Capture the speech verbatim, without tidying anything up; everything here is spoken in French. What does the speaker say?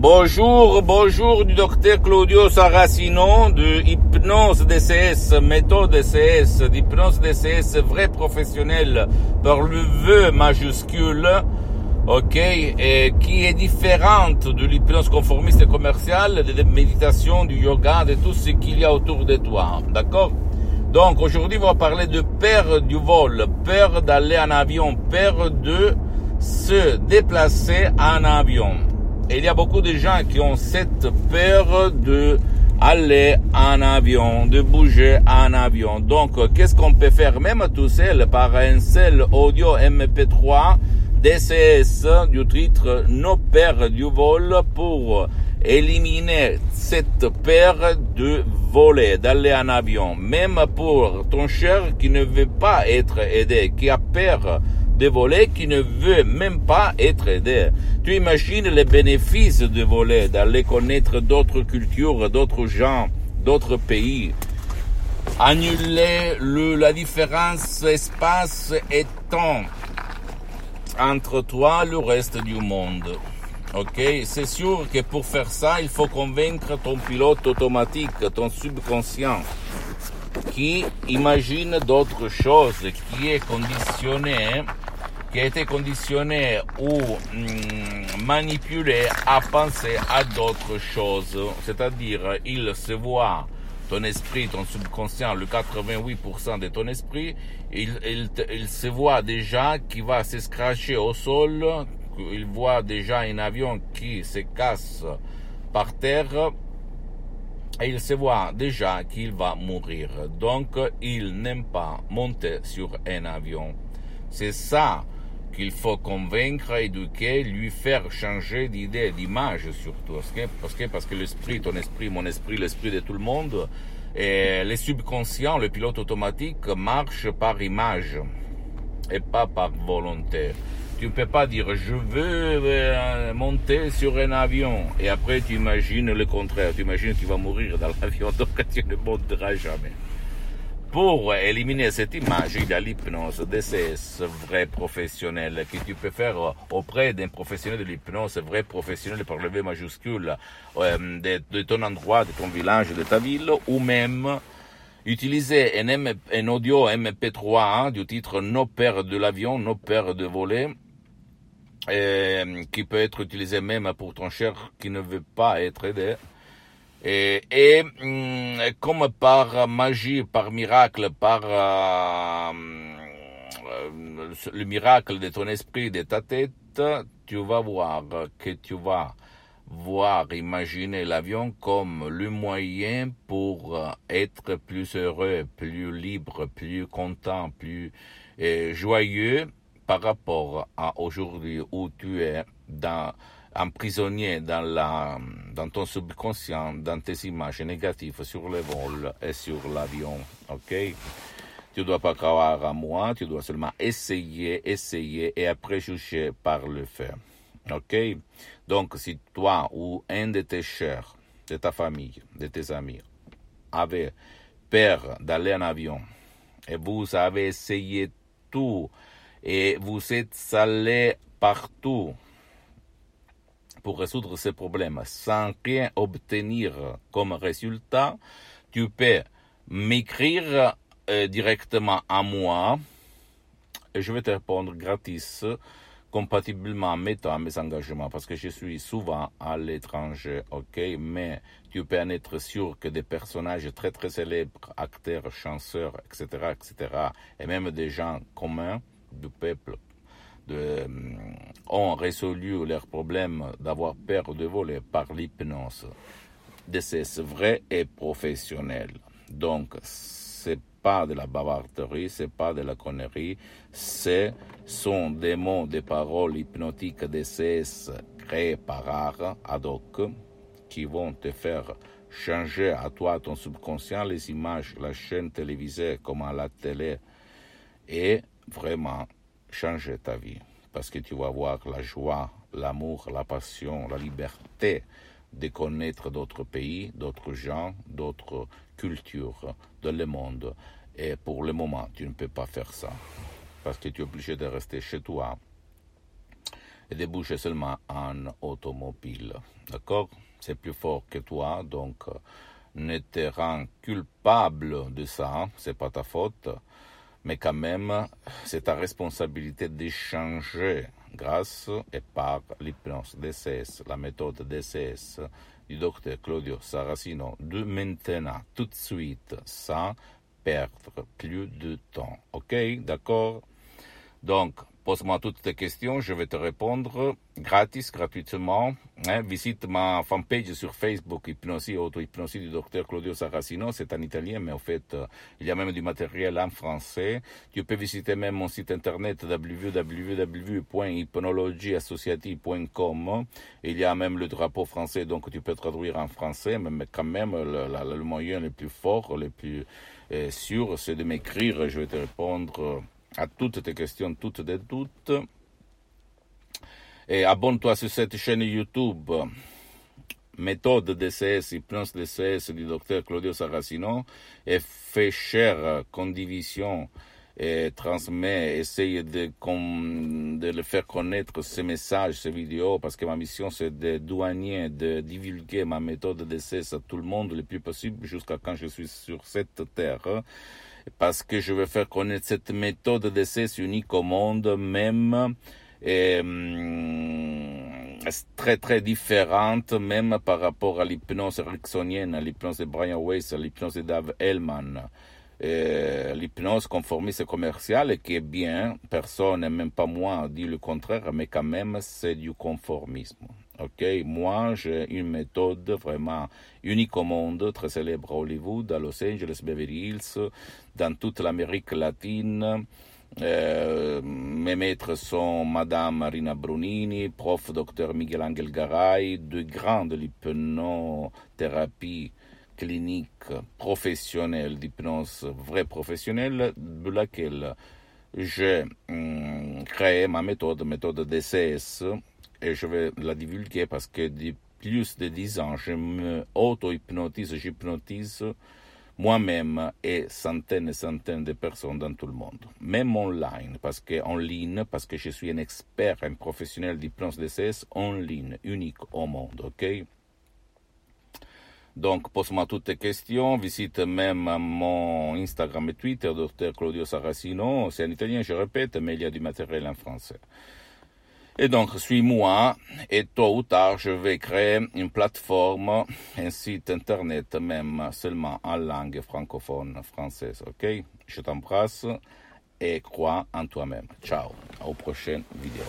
Bonjour, bonjour du docteur Claudio Saracino de HYPNOSE D C S, Methode D C S, d'hypnose D C S, vrai professionnel par le V majuscule, ok, et qui est différente de l'hypnose conformiste et commerciale, des méditations, du yoga, de tout ce qu'il y a autour de toi, d'accord? Donc aujourd'hui on va parler de peur du vol, peur d'aller en avion, peur de se déplacer en avion. Et il y a beaucoup de gens qui ont cette peur d'aller en avion, de bouger en avion. Donc, qu'est-ce qu'on peut faire même tout seul par un seul audio M P trois D C S du titre Nos peurs du vol pour éliminer cette peur de voler, d'aller en avion. Même pour ton cher qui ne veut pas être aidé, qui a peur de voler, qui ne veut même pas être aidé. Tu imagines les bénéfices de voler, d'aller connaître d'autres cultures, d'autres gens, d'autres pays. Annuler le, la différence espace et temps entre toi et le reste du monde. Ok? C'est sûr que pour faire ça, il faut convaincre ton pilote automatique, ton subconscient, qui imagine d'autres choses, qui est conditionné qui a été conditionné ou mm, manipulé à penser à d'autres choses. C'est-à-dire, il se voit, ton esprit, ton subconscient, le quatre-vingt-huit pour cent de ton esprit, il, il, il se voit déjà qui va se scratcher au sol, il voit déjà un avion qui se casse par terre, et il se voit déjà qu'il va mourir. Donc, il n'aime pas monter sur un avion. C'est ça qu'il faut convaincre, éduquer, lui faire changer d'idée, d'image surtout. Parce que, parce que, parce que l'esprit, ton esprit, mon esprit, l'esprit de tout le monde, et les subconscients, le pilote automatique marche par image et pas par volonté. Tu ne peux pas dire je veux monter sur un avion et après tu imagines le contraire. Tu imagines que tu vas mourir dans l'avion, donc tu ne monteras jamais. Pour éliminer cette image, il y a l'hypnose D C S, vrai professionnel, que tu peux faire auprès d'un professionnel de l'hypnose, vrai professionnel par le V majuscule, de, de ton endroit, de ton village, de ta ville, ou même utiliser un, M, un audio M P trois hein, du titre Nos peurs de l'avion, Nos peurs de voler, et, qui peut être utilisé même pour ton cher qui ne veut pas être aidé. Et, et comme par magie, par miracle, par euh, le miracle de ton esprit, de ta tête, tu vas voir que tu vas voir, imaginer l'avion comme le moyen pour être plus heureux, plus libre, plus content, plus euh, joyeux par rapport à aujourd'hui où tu es dans un prisonnier dans la, dans ton subconscient, dans tes images négatives sur le vol et sur l'avion, ok? Tu dois pas croire à moi, tu dois seulement essayer, essayer et après juger par le fait, ok? Donc, si toi ou un de tes chers, de ta famille, de tes amis, avait peur d'aller en avion et vous avez essayé tout et vous êtes allé partout pour résoudre ces problèmes sans rien obtenir comme résultat, tu peux m'écrire euh, directement à moi et je vais te répondre gratis, compatiblement à mes temps, à mes engagements, parce que je suis souvent à l'étranger, ok, mais tu peux en être sûr que des personnages très très célèbres, acteurs, chanteurs, et cetera, et cetera, et même des gens communs du peuple, De, ont résolu leurs problèmes d'avoir peur de voler par l'hypnose D C S vrai et professionnel. Donc, c'est pas de la bavarderie, c'est pas de la connerie, c'est sont des mots, des paroles hypnotiques D C S créés par art ad hoc qui vont te faire changer à toi, à ton subconscient, les images, la chaîne télévisée comme à la télé et vraiment changer ta vie, parce que tu vas voir la joie, l'amour, la passion, la liberté de connaître d'autres pays, d'autres gens, d'autres cultures dans le monde. Et pour le moment, tu ne peux pas faire ça, parce que tu es obligé de rester chez toi des bouches seulement en automobile. D'accord? C'est plus fort que toi, donc ne te rends culpable de ça, c'est pas ta faute, mais quand même, c'est ta responsabilité d'échanger grâce et par l'hypnose D C S, la méthode D C S du docteur Claudio Saracino, de maintenant, tout de suite, sans perdre plus de temps. Ok? D'accord? Donc, pose-moi toutes tes questions, je vais te répondre gratis, gratuitement. Hein, visite ma fanpage sur Facebook, Hypnosie, Autohypnosie du docteur Claudio Saracino. C'est en italien, mais en fait, il y a même du matériel en français. Tu peux visiter même mon site internet w w w point ipnologiassociati point com. Il y a même le drapeau français, donc tu peux traduire en français, mais quand même, le, la, le moyen le plus fort, le plus eh, sûr, c'est de m'écrire. Je vais te répondre à toutes tes questions, toutes et toutes. Et abonne-toi sur cette chaîne YouTube Méthode D C S, Hypnose D C S du docteur Claudio Saracino, et fais chère condivision et transmet, essaye de, com- de le faire connaître ces messages, ces vidéos, parce que ma mission c'est de douanier, de divulguer ma méthode D C S à tout le monde le plus possible jusqu'à quand je suis sur cette terre. Parce que je veux faire connaître cette méthode D C S unique au monde, même et, hum, très très différente, même par rapport à l'hypnose ericksonienne, à l'hypnose de Brian Weiss, à l'hypnose de Dave Elman, et l'hypnose conformiste commerciale, qui est bien, personne, même pas moi, dit le contraire, mais quand même c'est du conformisme. Ok, moi j'ai une méthode vraiment unique au monde, très célèbre à Hollywood, à Los Angeles, Beverly Hills, dans toute l'Amérique latine. Euh, mes maîtres sont Madame Marina Brunini, prof docteur Miguel Angel Garay, deux grands de l'hypnothérapie clinique professionnelle, d'hypnose vraie professionnelle, de laquelle j'ai hum, créé ma méthode, méthode D C S, et je vais la divulguer parce que depuis plus de dix ans, je me auto-hypnotise, j'hypnotise moi-même et centaines et centaines de personnes dans tout le monde. Même online, parce que, en ligne, parce que je suis un expert, un professionnel d'hypnose D C S en ligne, unique au monde, ok? Donc, pose-moi toutes tes questions, visite même mon Instagram et Twitter, docteur Claudio Saracino, c'est en italien, je répète, mais il y a du matériel en français. Et donc, suis-moi, et tôt ou tard, je vais créer une plateforme, un site internet, même seulement en langue francophone française, ok? Je t'embrasse et crois en toi-même. Ciao, aux prochaines vidéos.